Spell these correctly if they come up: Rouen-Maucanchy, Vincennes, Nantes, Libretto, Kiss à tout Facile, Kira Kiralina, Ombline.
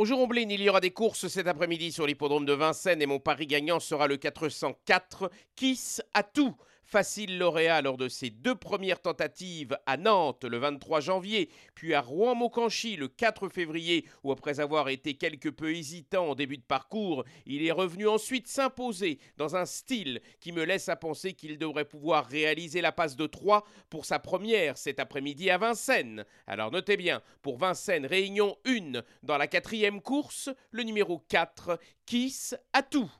Bonjour Ombline, il y aura des courses cet après-midi sur l'hippodrome de Vincennes et mon pari gagnant sera le 404 Kiss à tout Facile, lauréat lors de ses deux premières tentatives à Nantes le 23 janvier, puis à Rouen-Maucanchy le 4 février où après avoir été quelque peu hésitant en début de parcours, il est revenu ensuite s'imposer dans un style qui me laisse à penser qu'il devrait pouvoir réaliser la passe de 3 pour sa première cet après-midi à Vincennes. Alors notez bien, pour Vincennes, réunion 1 dans la quatrième course, le numéro 4, Kiss à tout.